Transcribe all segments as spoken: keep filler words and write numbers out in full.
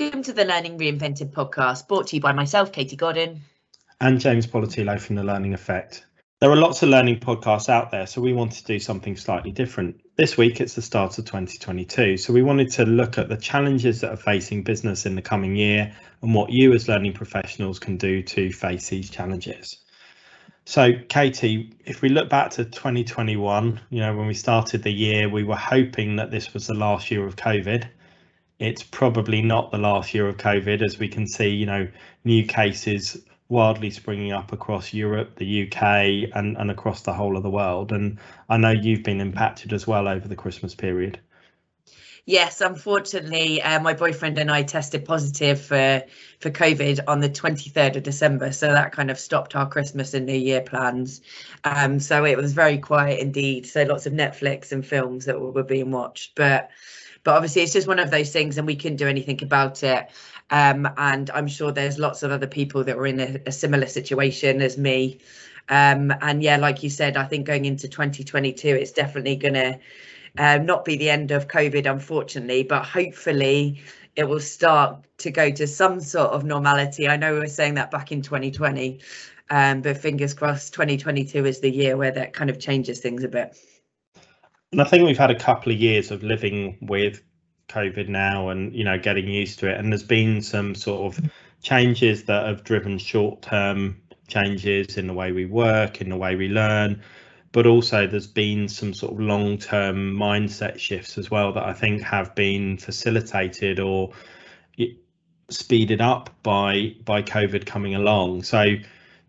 Welcome to the Learning Reinvented Podcast, brought to you by myself, Katie Godden. And James Poletyllo from The Learning Effect. There are lots of learning podcasts out there, so we want to do something slightly different. This week, it's the start of twenty twenty-two, so we wanted to look at the challenges that are facing business in the coming year and what you as learning professionals can do to face these challenges. So, Katie, if we look back to twenty twenty-one, you know, when we started the year, we were hoping that this was the last year of COVID. It's probably not the last year of COVID, as we can see, you know, new cases wildly springing up across Europe, the U K and, and across the whole of the world. And I know you've been impacted as well over the Christmas period. Yes, unfortunately, uh, my boyfriend and I tested positive for, for COVID on the twenty-third of December. So that kind of stopped our Christmas and New Year plans. Um, so it was very quiet indeed. So lots of Netflix and films that were being watched. But But obviously, it's just one of those things and we couldn't do anything about it. Um, and I'm sure there's lots of other people that were in a, a similar situation as me. Um, and yeah, like you said, I think going into twenty twenty-two, it's definitely going to uh, not be the end of COVID, unfortunately, but hopefully it will start to go to some sort of normality. I know we were saying that back in twenty twenty, um, but fingers crossed twenty twenty-two is the year where that kind of changes things a bit. And I think we've had a couple of years of living with COVID now and, you know, getting used to it. And there's been some sort of changes that have driven short term changes in the way we work, in the way we learn. But also there's been some sort of long term mindset shifts as well that I think have been facilitated or speeded up by by COVID coming along. So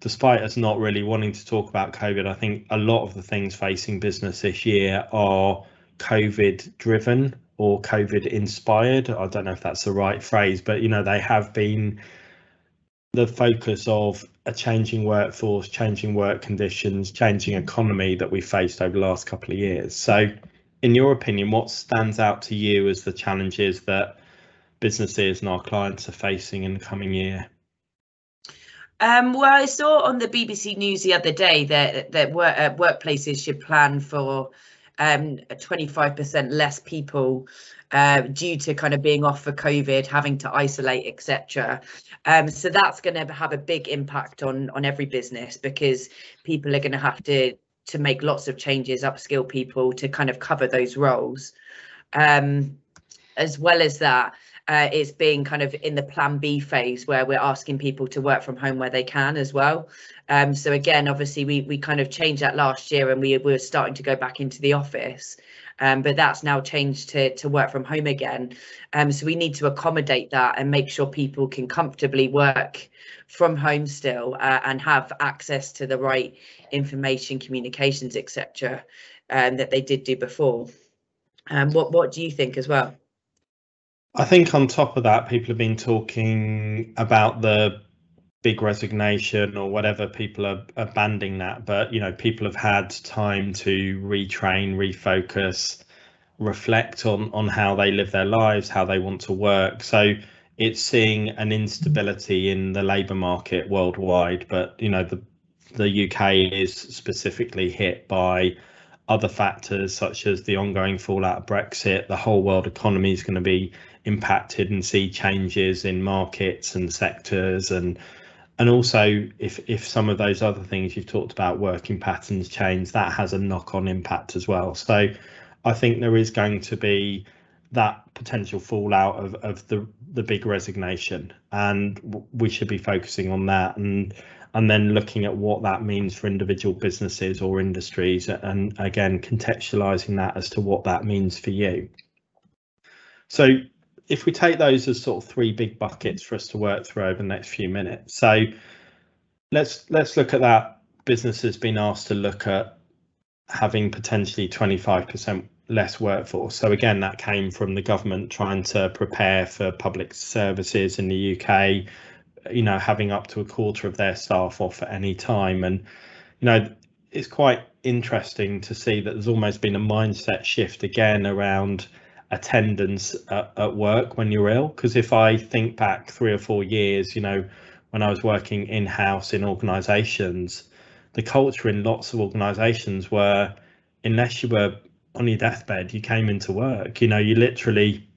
despite us not really wanting to talk about COVID, I think a lot of the things facing business this year are COVID driven or COVID inspired. I don't know if that's the right phrase, but, you know, they have been the focus of a changing workforce, changing work conditions, changing economy that we faced over the last couple of years. So in your opinion, what stands out to you as the challenges that businesses and our clients are facing in the coming year? Um, well, I saw on the B B C News the other day that that work, uh, workplaces should plan for um, twenty-five percent less people uh, due to kind of being off for COVID, having to isolate, et cetera. Um, so that's going to have a big impact on on every business because people are going to have to to make lots of changes, upskill people to kind of cover those roles. Um, as well as that. Uh, it's being kind of in the plan B phase where we're asking people to work from home where they can as well. Um, so again, obviously, we we kind of changed that last year and we were starting to go back into the office, um, but that's now changed to, to work from home again. Um, so we need to accommodate that and make sure people can comfortably work from home still uh, and have access to the right information, communications, et cetera, um, that they did do before. Um, what, what do you think as well? I think on top of that, people have been talking about the big resignation or whatever. People are abandoning that, but, you know, people have had time to retrain, refocus, reflect on on how they live their lives, how they want to work. So it's seeing an instability in the labour market worldwide, but, you know, the the U K is specifically hit by other factors such as the ongoing fallout of Brexit. The whole world economy is going to be impacted and see changes in markets and sectors, and and also if if some of those other things you've talked about, working patterns change, that has a knock-on impact as well. So I think there is going to be that potential fallout of, of the the big resignation, and we should be focusing on that and and then looking at what that means for individual businesses or industries, and again contextualizing that as to what that means for you. So if we take those as sort of three big buckets for us to work through over the next few minutes, so let's let's look at that. Business has been asked to look at having potentially twenty-five percent less workforce. So again, that came from the government trying to prepare for public services in the U K, you know, having up to a quarter of their staff off at any time. And, you know, it's quite interesting to see that there's almost been a mindset shift again around attendance at, at work when you're ill. Because if I think back three or four years, you know, when I was working in-house in organisations, the culture in lots of organisations were, unless you were on your deathbed, you came into work. You know, you literally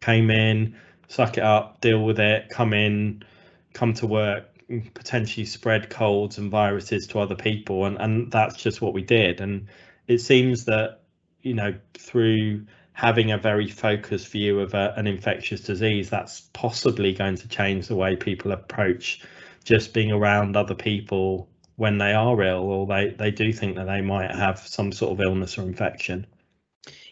came in, suck it up, deal with it, come in, come to work, potentially spread colds and viruses to other people. And, and that's just what we did. And it seems that, you know, through having a very focused view of a, an infectious disease, that's possibly going to change the way people approach just being around other people when they are ill, or they, they do think that they might have some sort of illness or infection.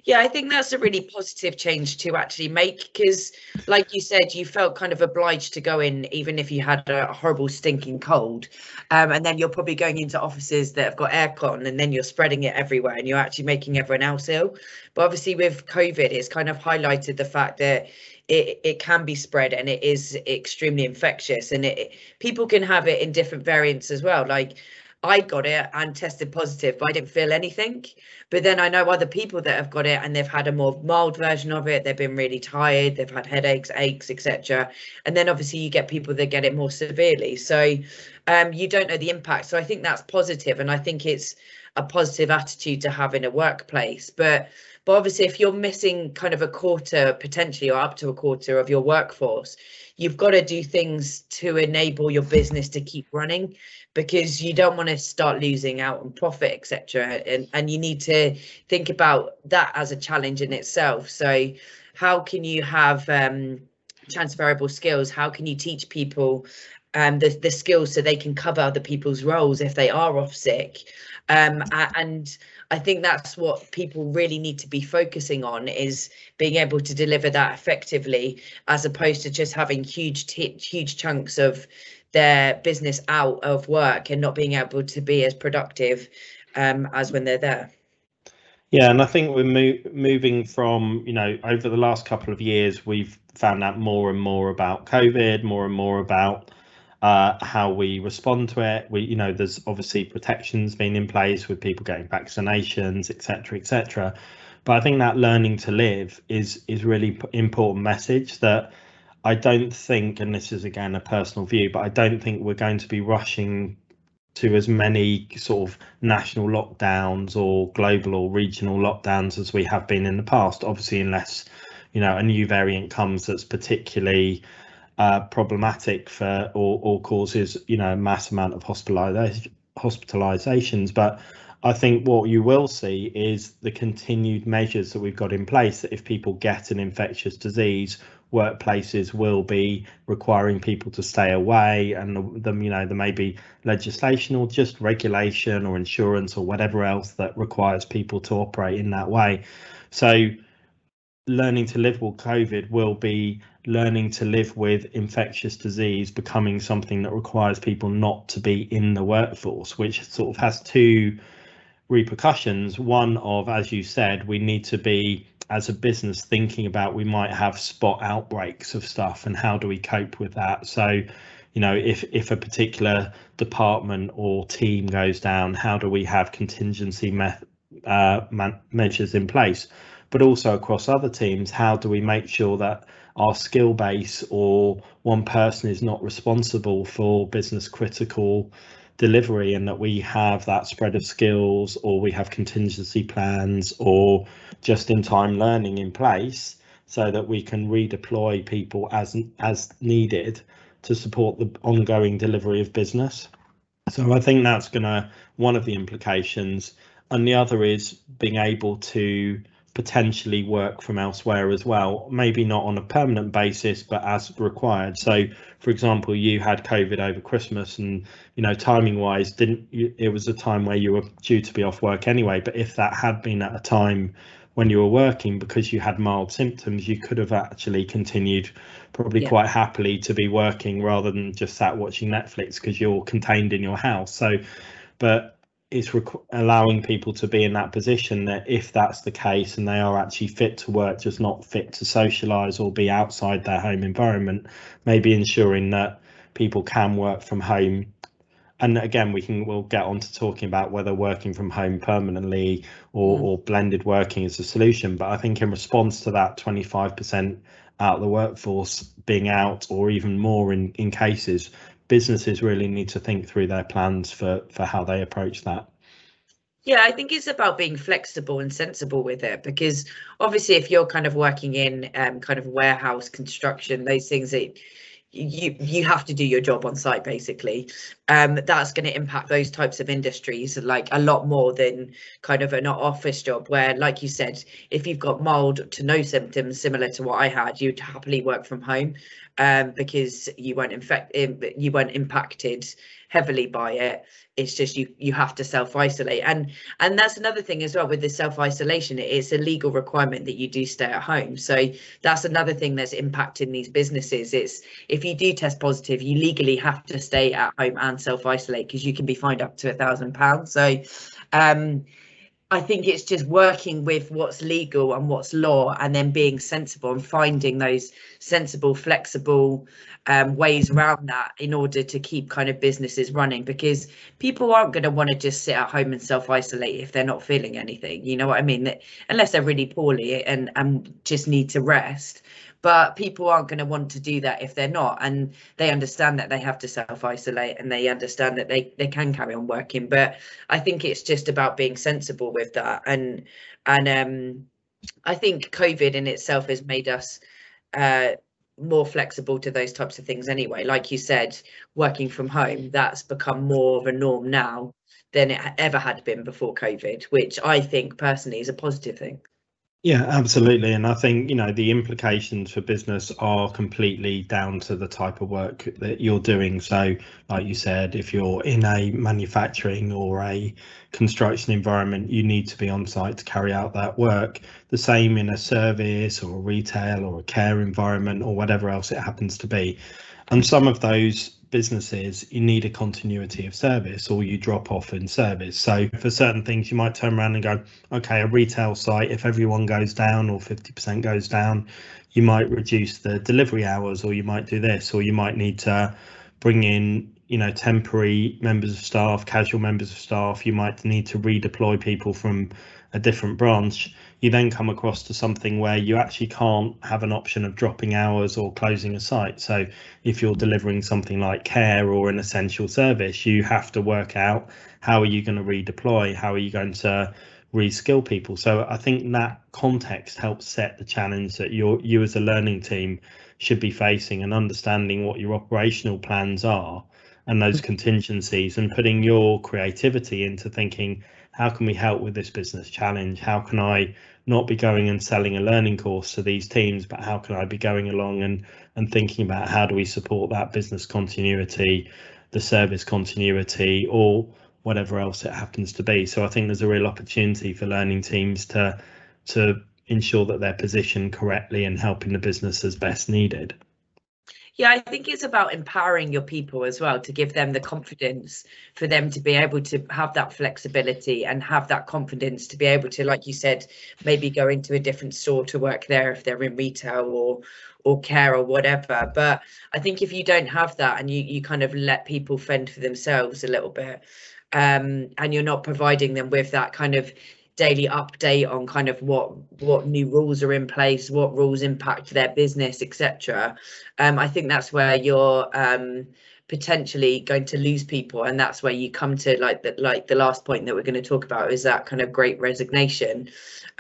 Yeah, I think that's a really positive change to actually make, because like you said, you felt kind of obliged to go in even if you had a horrible stinking cold, um, and then you're probably going into offices that have got aircon, and then you're spreading it everywhere and you're actually making everyone else ill. But obviously with COVID, it's kind of highlighted the fact that It, it can be spread, and it is extremely infectious, and it, it people can have it in different variants as well. Like I got it and tested positive, but I didn't feel anything. But then I know other people that have got it and they've had a more mild version of it. They've been really tired. They've had headaches, aches, et cetera. And then obviously you get people that get it more severely. So um, you don't know the impact. So I think that's positive, and I think it's a positive attitude to have in a workplace. But But obviously, if you're missing kind of a quarter, potentially, or up to a quarter of your workforce, you've got to do things to enable your business to keep running, because you don't want to start losing out on profit, et cetera. And, and you need to think about that as a challenge in itself. So how can you have um, transferable skills? How can you teach people um, the, the skills so they can cover other people's roles if they are off sick? Um, and I think that's what people really need to be focusing on, is being able to deliver that effectively, as opposed to just having huge, t huge chunks of their business out of work and not being able to be as productive um, as when they're there. Yeah, and I think we're mo moving from, you know, over the last couple of years, we've found out more and more about COVID, more and more about Uh, how we respond to it. We, you know, there's obviously protections being in place with people getting vaccinations, et cetera, et cetera. But I think that learning to live is is really important message that I don't think, and this is again a personal view, but I don't think we're going to be rushing to as many sort of national lockdowns or global or regional lockdowns as we have been in the past. Obviously, unless, you know, a new variant comes that's particularly Uh, problematic for or, or causes, you know, a mass amount of hospitalizations. But I think what you will see is the continued measures that we've got in place, that if people get an infectious disease, workplaces will be requiring people to stay away, and them, you know, there may be legislation or just regulation or insurance or whatever else that requires people to operate in that way. So learning to live with COVID will be learning to live with infectious disease becoming something that requires people not to be in the workforce, which sort of has two repercussions. One of, as you said, we need to be, as a business, thinking about we might have spot outbreaks of stuff, and how do we cope with that? So, you know, if, if a particular department or team goes down, how do we have contingency meth uh, measures in place? But also across other teams, how do we make sure that our skill base or one person is not responsible for business critical delivery, and that we have that spread of skills, or we have contingency plans or just in time learning in place, so that we can redeploy people as as needed to support the ongoing delivery of business. So I think that's gonna one of the implications, and the other is being able to potentially work from elsewhere as well, maybe not on a permanent basis, but as required. So, for example, you had COVID over Christmas, and, you know, timing wise, didn't you, it was a time where you were due to be off work anyway. But if that had been at a time when you were working, because you had mild symptoms, you could have actually continued probably yeah. quite happily to be working, rather than just sat watching Netflix because you're contained in your house. So, but it's allowing people to be in that position that if that's the case and they are actually fit to work, just not fit to socialise or be outside their home environment, maybe ensuring that people can work from home. And again, we can we'll get on to talking about whether working from home permanently or, mm. or blended working is the solution. But I think in response to that, twenty-five percent out of the workforce being out, or even more in, in cases, businesses really need to think through their plans for, for how they approach that. Yeah, I think it's about being flexible and sensible with it, because obviously if you're kind of working in um, kind of warehouse construction, those things that you you have to do your job on site, basically, um, that's going to impact those types of industries like a lot more than kind of an office job where, like you said, if you've got mild to no symptoms similar to what I had, you'd happily work from home um, because you weren't infect you weren't impacted heavily by it. It's just you you have to self-isolate, and and that's another thing as well with the self-isolation, it's a legal requirement that you do stay at home, so that's another thing that's impacting these businesses. It's if you do test positive, you legally have to stay at home and self-isolate because you can be fined up to a thousand pounds. So um I think it's just working with what's legal and what's law, and then being sensible and finding those sensible, flexible um, ways around that in order to keep kind of businesses running, because people aren't going to want to just sit at home and self-isolate if they're not feeling anything. You know what I mean? That, unless they're really poorly and, and just need to rest. But people aren't going to want to do that if they're not, and they understand that they have to self-isolate, and they understand that they, they can carry on working. But I think it's just about being sensible with that. And and um, I think COVID in itself has made us uh, more flexible to those types of things anyway. Like you said, working from home, that's become more of a norm now than it ever had been before COVID, which I think personally is a positive thing. Yeah, absolutely. And I think, you know, the implications for business are completely down to the type of work that you're doing. So like you said, if you're in a manufacturing or a construction environment, you need to be on site to carry out that work. The same in a service or a retail or a care environment or whatever else it happens to be. And some of those businesses, you need a continuity of service or you drop off in service. So for certain things, you might turn around and go, okay, a retail site, if everyone goes down or fifty percent goes down, you might reduce the delivery hours, or you might do this, or you might need to bring in, you know, temporary members of staff, casual members of staff. You might need to redeploy people from a different branch. You then come across to something where you actually can't have an option of dropping hours or closing a site. So if you're delivering something like care or an essential service, you have to work out, how are you going to redeploy? How are you going to reskill people? So I think that context helps set the challenge that you're, you as a learning team should be facing, and understanding what your operational plans are and those contingencies, and putting your creativity into thinking, how can we help with this business challenge? How can I not be going and selling a learning course to these teams, but how can I be going along and, and thinking about how do we support that business continuity, the service continuity, or whatever else it happens to be? So I think there's a real opportunity for learning teams to, to ensure that they're positioned correctly and helping the business as best needed. Yeah, I think it's about empowering your people as well, to give them the confidence for them to be able to have that flexibility and have that confidence to be able to, like you said, maybe go into a different store to work there if they're in retail or or care or whatever. But I think if you don't have that, and you, you kind of let people fend for themselves a little bit, um, and you're not providing them with that kind of daily update on kind of what what new rules are in place, what rules impact their business, et cetera. Um, I think that's where you're um, potentially going to lose people, and that's where you come to like the like the last point that we're going to talk about, is that kind of great resignation,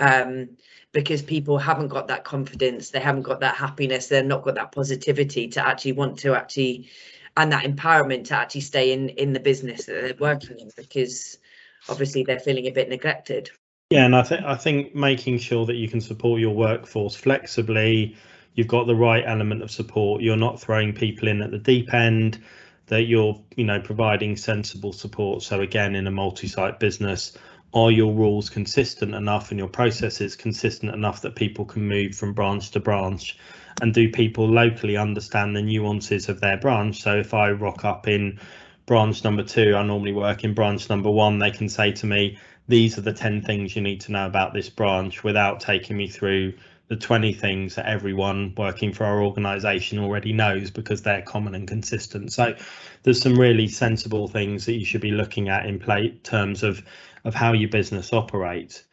um, because people haven't got that confidence, they haven't got that happiness, they've not got that positivity to actually want to actually, and that empowerment to actually stay in in the business that they're working in, because obviously they're feeling a bit neglected. Yeah, and I think I think making sure that you can support your workforce flexibly, you've got the right element of support, you're not throwing people in at the deep end, that you're, you know, providing sensible support. So again, in a multi-site business, are your rules consistent enough and your processes consistent enough that people can move from branch to branch? And do people locally understand the nuances of their branch? So if I rock up in branch number two, I normally work in branch number one, they can say to me, these are the ten things you need to know about this branch, without taking me through the twenty things that everyone working for our organisation already knows, because they're common and consistent. So there's some really sensible things that you should be looking at in play, terms of, of how your business operates.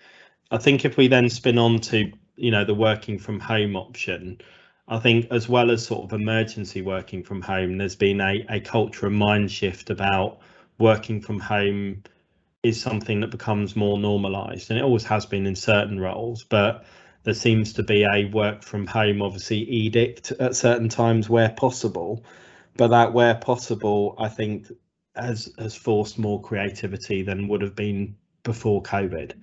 I think if we then spin on to, you know, the working from home option, I think as well as sort of emergency working from home, there's been a, a culture and mind shift about working from home is something that becomes more normalized, and it always has been in certain roles, but there seems to be a work from home, obviously, edict at certain times where possible. But that where possible, I think, has, has forced more creativity than would have been before COVID.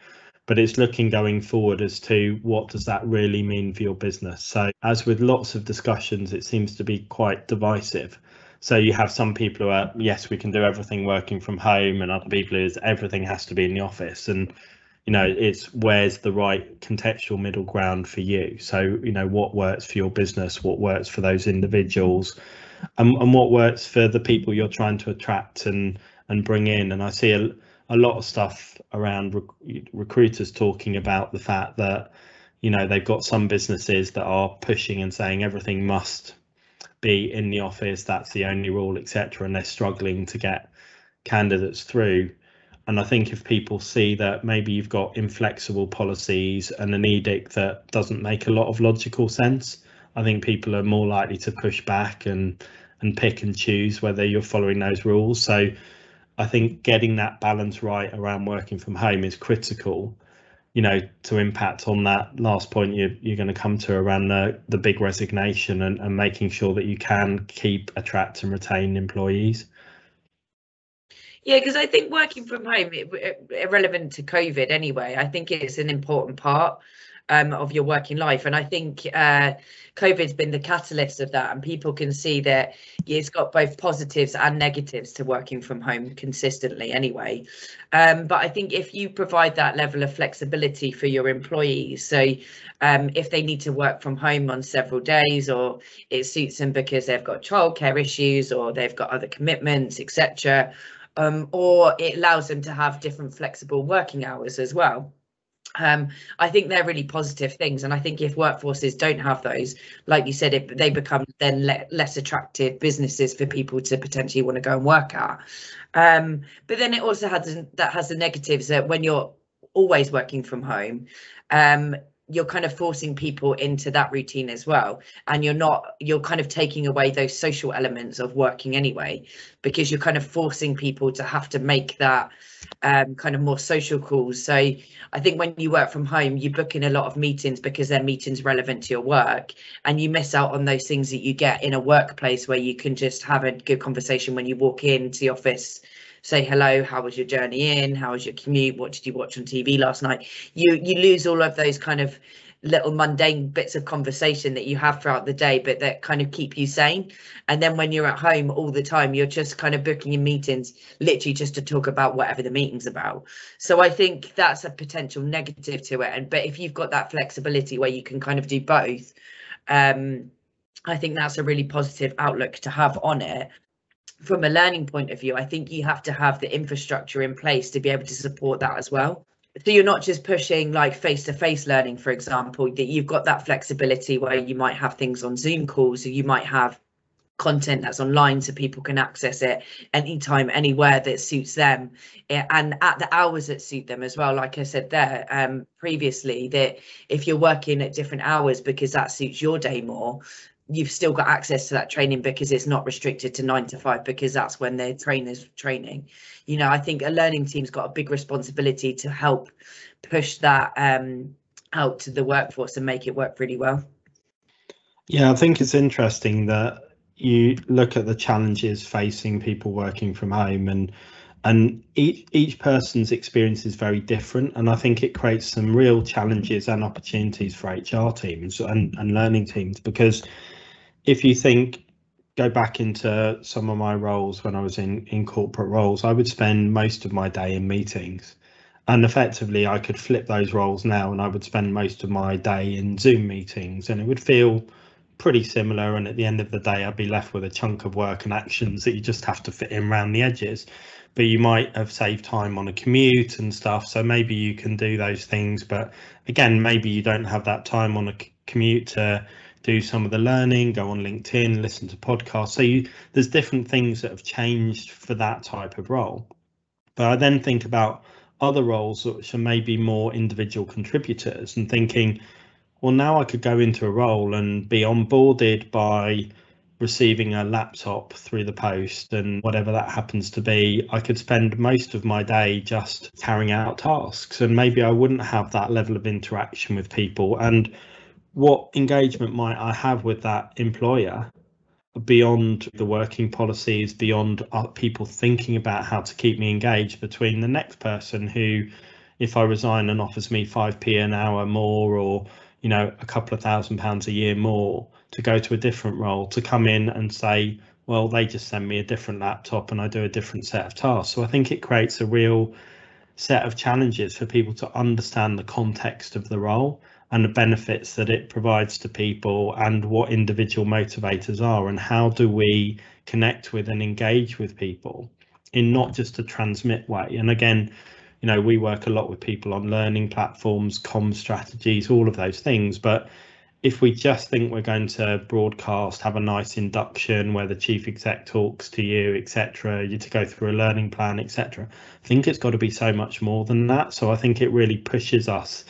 But it's looking going forward as to what does that really mean for your business. So as with lots of discussions, it seems to be quite divisive. So you have some people who are, yes, we can do everything working from home, and other people who is everything has to be in the office. And, you know, it's where's the right contextual middle ground for you. So, you know, what works for your business, what works for those individuals, and, and what works for the people you're trying to attract and and bring in. And I see a a lot of stuff around rec- recruiters talking about the fact that, you know, they've got some businesses that are pushing and saying everything must be in the office, that's the only rule, et cetera, and they're struggling to get candidates through. And I think if people see that maybe you've got inflexible policies and an edict that doesn't make a lot of logical sense, I think people are more likely to push back and and pick and choose whether you're following those rules. So I think getting that balance right around working from home is critical, you know, to impact on that last point you, you're going to come to around the, the big resignation and, and making sure that you can keep, attract and retain employees. Yeah, because I think working from home, it, it, irrelevant to COVID anyway, I think it's an important part um, of your working life. And I think uh, COVID's been the catalyst of that, and people can see that it's got both positives and negatives to working from home consistently anyway. Um, but I think if you provide that level of flexibility for your employees, so um, if they need to work from home on several days, or it suits them because they've got childcare issues or they've got other commitments, et cetera, um, or it allows them to have different flexible working hours as well. Um, I think they're really positive things, and I think if workforces don't have those, like you said, it, they become then le- less attractive businesses for people to potentially want to go and work at. Um, but then it also has that has the negatives that when you're always working from home, um, you're kind of forcing people into that routine as well, and you're not you're kind of taking away those social elements of working anyway, because you're kind of forcing people to have to make that um kind of more social calls. So I think when you work from home, you book in a lot of meetings because they're meetings relevant to your work, and you miss out on those things that you get in a workplace where you can just have a good conversation when you walk into the office. Say hello, how was your journey in, how was your commute, what did you watch on T V last night? You you lose all of those kind of little mundane bits of conversation that you have throughout the day, but that kind of keep you sane. And then when you're at home all the time, you're just kind of booking in meetings, literally just to talk about whatever the meeting's about. So I think that's a potential negative to it. And but if you've got that flexibility where you can kind of do both, um, I think that's a really positive outlook to have on it. From a learning point of view, I think you have to have the infrastructure in place to be able to support that as well. So you're not just pushing like face-to-face learning, for example, that you've got that flexibility where you might have things on Zoom calls, or you might have content that's online so people can access it anytime, anywhere that suits them, and at the hours that suit them as well. Like I said there um, previously, that if you're working at different hours because that suits your day more, you've still got access to that training because it's not restricted to nine to five, because that's when their trainers training. You know, I think a learning team's got a big responsibility to help push that um, out to the workforce and make it work really well. Yeah, I think it's interesting that you look at the challenges facing people working from home, and and each, each person's experience is very different. And I think it creates some real challenges and opportunities for H R teams and, and learning teams, because if you think, go back into some of my roles when I was in, in corporate roles, I would spend most of my day in meetings, and effectively I could flip those roles now and I would spend most of my day in Zoom meetings, and it would feel pretty similar. And at the end of the day, I'd be left with a chunk of work and actions that you just have to fit in around the edges. But you might have saved time on a commute and stuff, so maybe you can do those things. But again, maybe you don't have that time on a commute to do some of the learning, go on LinkedIn, listen to podcasts. So you, there's different things that have changed for that type of role. But I then think about other roles which are maybe more individual contributors, and thinking, well, now I could go into a role and be onboarded by receiving a laptop through the post and whatever that happens to be, I could spend most of my day just carrying out tasks, and maybe I wouldn't have that level of interaction with people. And what engagement might I have with that employer beyond the working policies, beyond people thinking about how to keep me engaged, between the next person who, if I resign and offers me five p an hour more, or, you know, a couple of thousand pounds a year more to go to a different role, to come in and say, well, they just send me a different laptop and I do a different set of tasks. So I think it creates a real set of challenges for people to understand the context of the role and the benefits that it provides to people, and what individual motivators are, and how do we connect with and engage with people in not just a transmit way. And again, you know, we work a lot with people on learning platforms, comm strategies, all of those things. But if we just think we're going to broadcast, have a nice induction where the chief exec talks to you, et cetera, you to go through a learning plan, et cetera, I think it's got to be so much more than that. So I think it really pushes us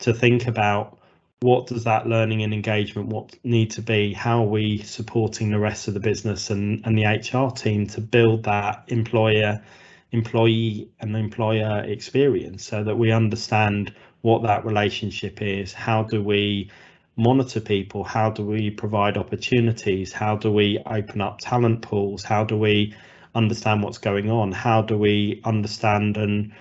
to think about, what does that learning and engagement, what need to be, how are we supporting the rest of the business and, and the H R team to build that employer employee and employer experience, so that we understand what that relationship is. How do we monitor people? How do we provide opportunities? How do we open up talent pools? How do we understand what's going on? How do we understand and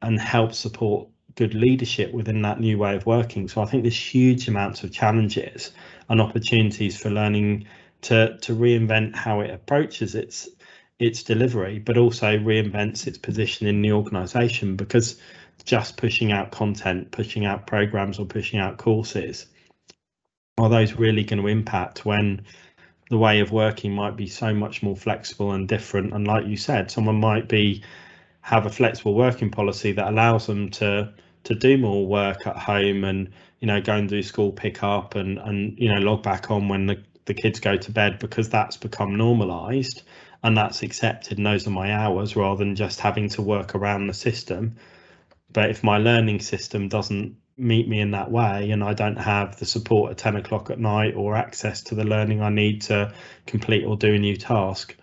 and help support good leadership within that new way of working? So I think there's huge amounts of challenges and opportunities for learning to to reinvent how it approaches its its delivery, but also reinvents its position in the organisation, because just pushing out content, pushing out programmes or pushing out courses, are those really going to impact when the way of working might be so much more flexible and different? And like you said, someone might be have a flexible working policy that allows them to to do more work at home and, you know, go and do school pick up and, and you know, log back on when the, the kids go to bed, because that's become normalised. And that's accepted, and those are my hours, rather than just having to work around the system. But if my learning system doesn't meet me in that way, and I don't have the support at ten o'clock at night or access to the learning I need to complete or do a new task,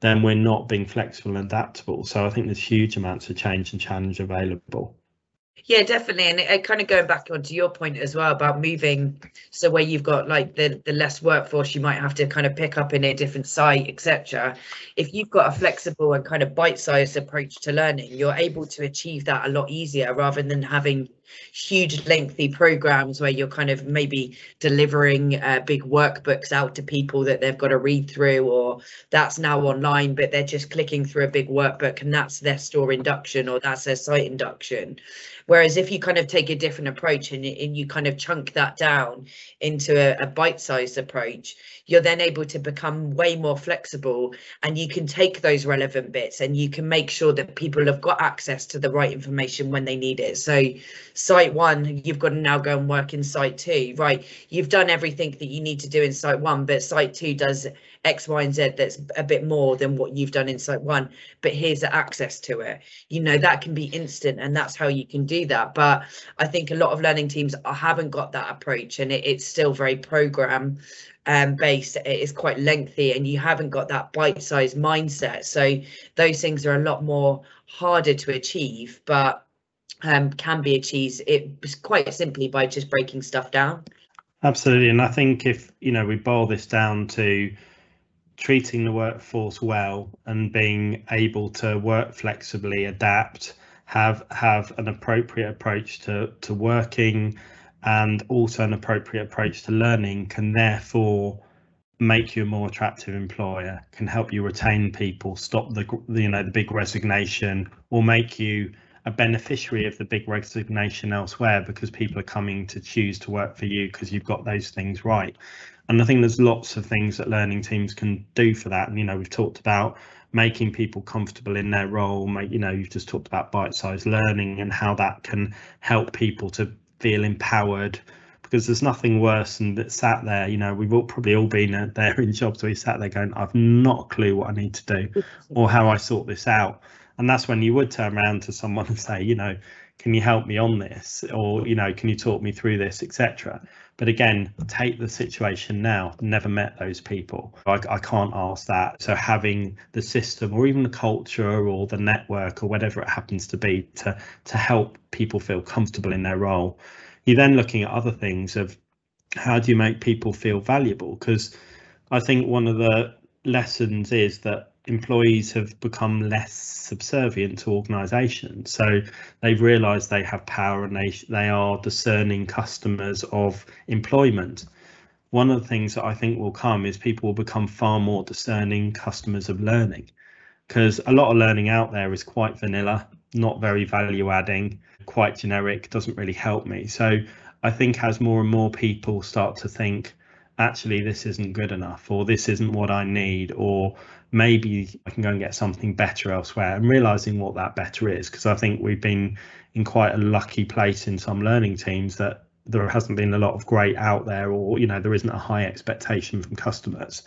then we're not being flexible and adaptable. So I think there's huge amounts of change and challenge available. Yeah, definitely. And it, it kind of going back onto your point as well about moving. So where you've got like the, the less workforce you might have to kind of pick up in a different site, et cetera. If you've got a flexible and kind of bite-sized approach to learning, you're able to achieve that a lot easier, rather than having huge lengthy programs where you're kind of maybe delivering uh, big workbooks out to people that they've got to read through, or that's now online but they're just clicking through a big workbook and that's their store induction or that's their site induction. Whereas if you kind of take a different approach and, and you kind of chunk that down into a, a bite-sized approach, you're then able to become way more flexible, and you can take those relevant bits and you can make sure that people have got access to the right information when they need it. So site one, you've got to now go and work in site two, right? You've done everything that you need to do in site one, but site two does X, Y, and Z that's a bit more than what you've done in site one, but here's the access to it. You know, that can be instant, and that's how you can do that. But I think a lot of learning teams haven't got that approach, and it, it's still very program um, based. It is quite lengthy, and you haven't got that bite-sized mindset. So those things are a lot more harder to achieve, but um, can be achieved it quite simply by just breaking stuff down. Absolutely. And I think if, you know, we boil this down to treating the workforce well and being able to work flexibly, adapt, have have an appropriate approach to, to working, and also an appropriate approach to learning, can therefore make you a more attractive employer, can help you retain people, stop the you know the big resignation, or make you a beneficiary of the big resignation elsewhere, because people are coming to choose to work for you because you've got those things right. And I think there's lots of things that learning teams can do for that. And, you know, we've talked about making people comfortable in their role. Make, you know, you've just talked about bite-sized learning and how that can help people to feel empowered, because there's nothing worse than that sat there. You know, we've all probably all been there in jobs where we sat there going, I've not a clue what I need to do or how I sort this out. And that's when you would turn around to someone and say, you know, can you help me on this? Or, you know, can you talk me through this, et cetera. But again, take the situation now, never met those people. I, I can't ask that. So having the system or even the culture or the network or whatever it happens to be to, to help people feel comfortable in their role. You're then looking at other things of how do you make people feel valuable? Because I think one of the lessons is that employees have become less subservient to organisations, so they've realised they have power and they they are discerning customers of employment. One of the things that I think will come is people will become far more discerning customers of learning, because a lot of learning out there is quite vanilla, not very value adding, quite generic, doesn't really help me. So I think as more and more people start to think, actually, this isn't good enough, or this isn't what I need, or maybe I can go and get something better elsewhere, and realising what that better is. Because I think we've been in quite a lucky place in some learning teams that there hasn't been a lot of great out there, or, you know, there isn't a high expectation from customers.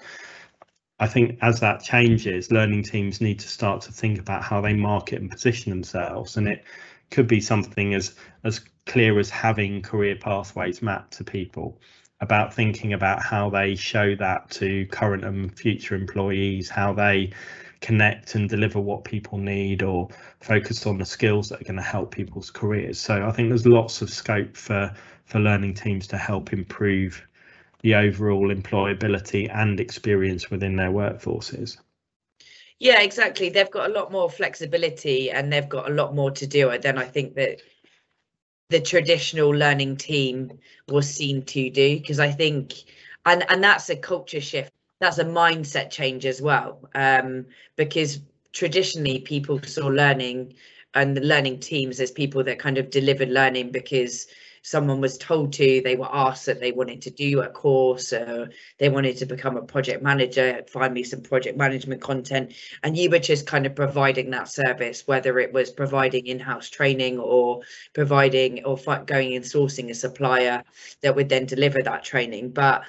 I think as that changes, learning teams need to start to think about how they market and position themselves. And it could be something as as clear as having career pathways mapped to people, about thinking about how they show that to current and future employees, how they connect and deliver what people need, or focus on the skills that are going to help people's careers. So I think there's lots of scope for, for learning teams to help improve the overall employability and experience within their workforces. Yeah, exactly. They've got a lot more flexibility and they've got a lot more to do. And then I think that the traditional learning team was seen to do, because I think, and and that's a culture shift, that's a mindset change as well, um because traditionally people saw learning and the learning teams as people that kind of delivered learning because someone was told to, they were asked that they wanted to do a course, or they wanted to become a project manager, find me some project management content. And you were just kind of providing that service, whether it was providing in-house training or providing or going and sourcing a supplier that would then deliver that training. But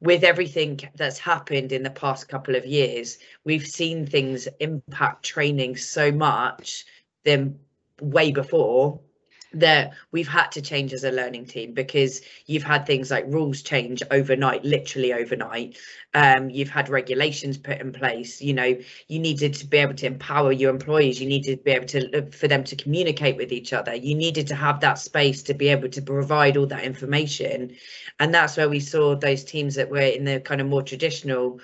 with everything that's happened in the past couple of years, we've seen things impact training so much than way before, that we've had to change as a learning team, because you've had things like rules change overnight, literally overnight. Um, you've had regulations put in place. You know, you needed to be able to empower your employees. You needed to be able to for them to communicate with each other. You needed to have that space to be able to provide all that information. And that's where we saw those teams that were in the kind of more traditional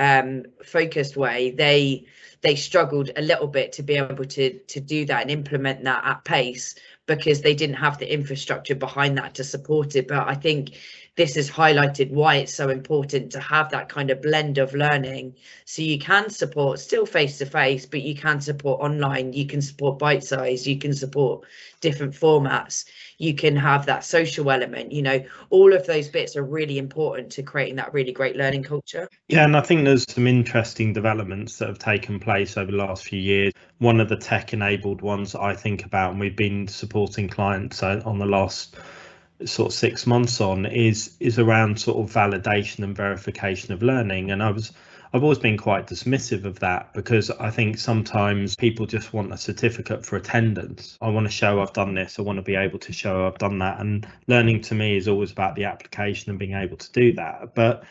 um, focused way. They they struggled a little bit to be able to to do that and implement that at pace, because they didn't have the infrastructure behind that to support it. But I think this has highlighted why it's so important to have that kind of blend of learning. So you can support still face to face, but you can support online, you can support bite size, you can support different formats, you can have that social element. You know, all of those bits are really important to creating that really great learning culture. Yeah, and I think there's some interesting developments that have taken place over the last few years. One of the tech enabled ones I think about, and we've been supporting clients on the last sort of six months on, is is around sort of validation and verification of learning. And I was I've always been quite dismissive of that, because I think sometimes people just want a certificate for attendance. I want to show I've done this, I want to be able to show I've done that, and learning to me is always about the application and being able to do that. But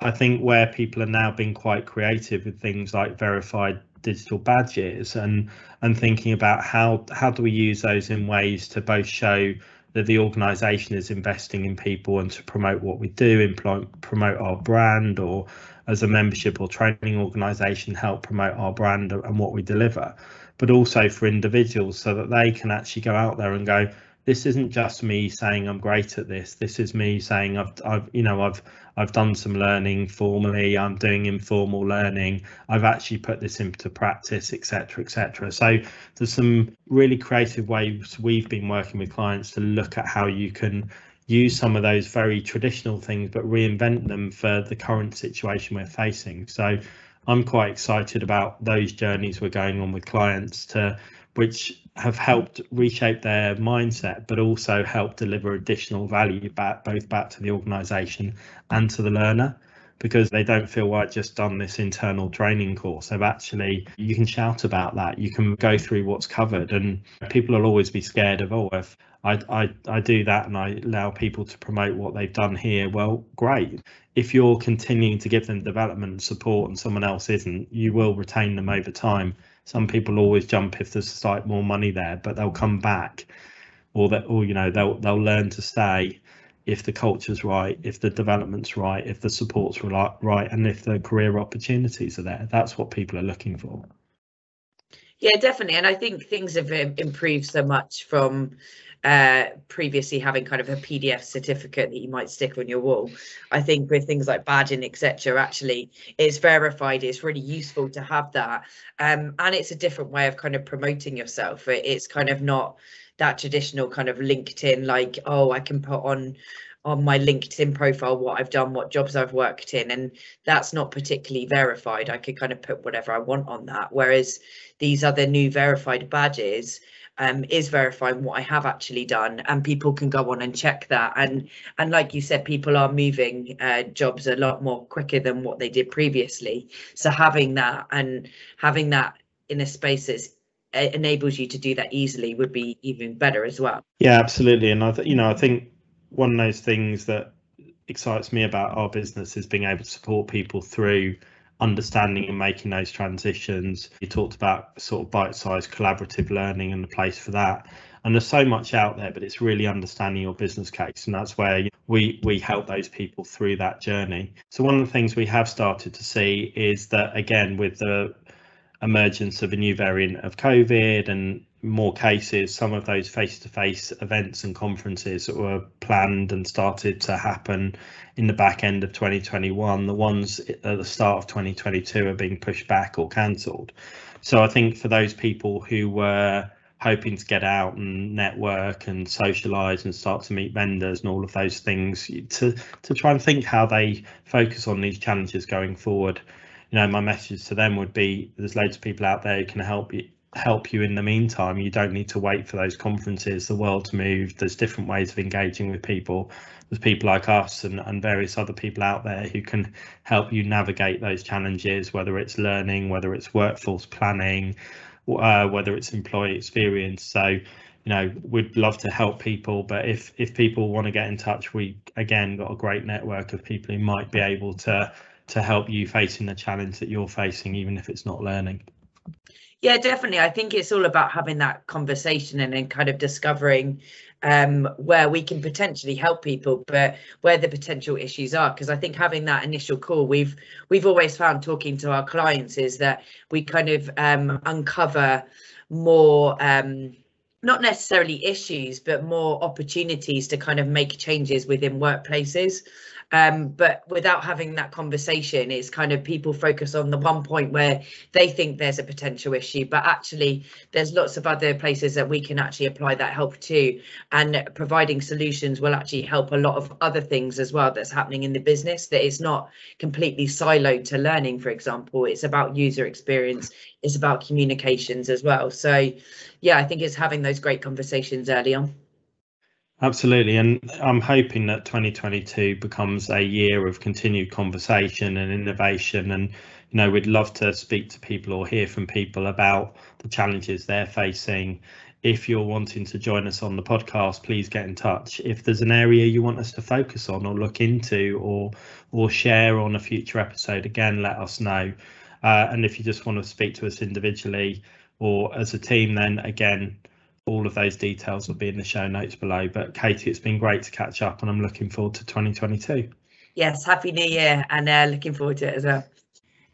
I think where people are now being quite creative with things like verified digital badges and and thinking about how how do we use those in ways to both show that the organisation is investing in people and to promote what we do, employ, promote our brand, or as a membership or training organisation, help promote our brand and what we deliver, but also for individuals so that they can actually go out there and go, this isn't just me saying I'm great at this. This is me saying I've, I've, you know, I've, I've done some learning formally. I'm doing informal learning. I've actually put this into practice, et cetera, et cetera. So there's some really creative ways we've been working with clients to look at how you can use some of those very traditional things, but reinvent them for the current situation we're facing. So I'm quite excited about those journeys we're going on with clients to, which have helped reshape their mindset, but also help deliver additional value back, both back to the organisation and to the learner. because they don't feel, well, I've just done this internal training course. They've actually, you can shout about that. You can go through what's covered, and people will always be scared of, oh, if I, I, I do that and I allow people to promote what they've done here, well, great. If you're continuing to give them development and support and someone else isn't, you will retain them over time. Some people always jump if there's like more money there, but they'll come back, or that, or, you know, they'll, they'll learn to stay if the culture's right, if the development's right, if the support's right, and if the career opportunities are there. That's what people are looking for. Yeah, definitely. And I think things have improved so much from uh, previously having kind of a P D F certificate that you might stick on your wall. I think with things like badging, et cetera, actually it's verified. It's really useful to have that. Um, and it's a different way of kind of promoting yourself. It's kind of not that traditional kind of LinkedIn, like, oh, I can put on on my LinkedIn profile what I've done, what jobs I've worked in, and that's not particularly verified. I could kind of put whatever I want on that, whereas these other new verified badges um, is verifying what I have actually done, and people can go on and check that. And and like you said, people are moving uh, jobs a lot more quicker than what they did previously. So having that and having that in a space that's enables you to do that easily would be even better as well. Yeah, absolutely. And I th- you know, I think one of those things that excites me about our business is being able to support people through understanding and making those transitions. You talked about sort of bite-sized collaborative learning and the place for that. And there's so much out there, but it's really understanding your business case. And that's where we we help those people through that journey. So one of the things we have started to see is that, again, with the emergence of a new variant of COVID and more cases, some of those face-to-face events and conferences that were planned and started to happen in the back end of twenty twenty-one, the ones at the start of twenty twenty-two are being pushed back or cancelled. So I think for those people who were hoping to get out and network and socialize and start to meet vendors and all of those things, to to try and think how they focus on these challenges going forward. You know, my message to them would be, there's loads of people out there who can help you help you in the meantime. You don't need to wait for those conferences. The world's moved. There's different ways of engaging with people. There's people like us and, and various other people out there who can help you navigate those challenges, whether it's learning, whether it's workforce planning, uh, whether it's employee experience. So, you know, we'd love to help people. But if if people want to get in touch, we, again, got a great network of people who might be able to to help you facing the challenge that you're facing, even if it's not learning. Yeah, definitely. I think it's all about having that conversation and then kind of discovering um, where we can potentially help people, but where the potential issues are. Because I think having that initial call, we've we've always found talking to our clients is that we kind of um, uncover more, um, not necessarily issues, but more opportunities to kind of make changes within workplaces. Um, but without having that conversation, it's kind of people focus on the one point where they think there's a potential issue, but actually there's lots of other places that we can actually apply that help to, and providing solutions will actually help a lot of other things as well that's happening in the business, that it's not completely siloed to learning, for example. It's about user experience, it's about communications as well. So yeah, I think it's having those great conversations early on. Absolutely. And I'm hoping that twenty twenty-two becomes a year of continued conversation and innovation. And, you know, we'd love to speak to people or hear from people about the challenges they're facing. If you're wanting to join us on the podcast, please get in touch. If there's an area you want us to focus on or look into or or share on a future episode, again, let us know. Uh, and if you just want to speak to us individually or as a team, then again, all of those details will be in the show notes below. But Katie, it's been great to catch up, and I'm looking forward to twenty twenty-two. Yes, happy new year, and uh, looking forward to it as well.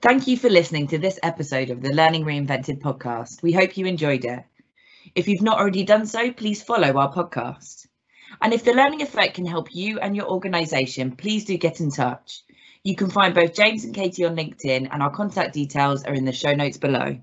Thank you for listening to this episode of the Learning Reinvented podcast. We hope you enjoyed it. If you've not already done so, please follow our podcast. And if the learning effect can help you and your organisation, please do get in touch. You can find both James and Katie on LinkedIn, and our contact details are in the show notes below.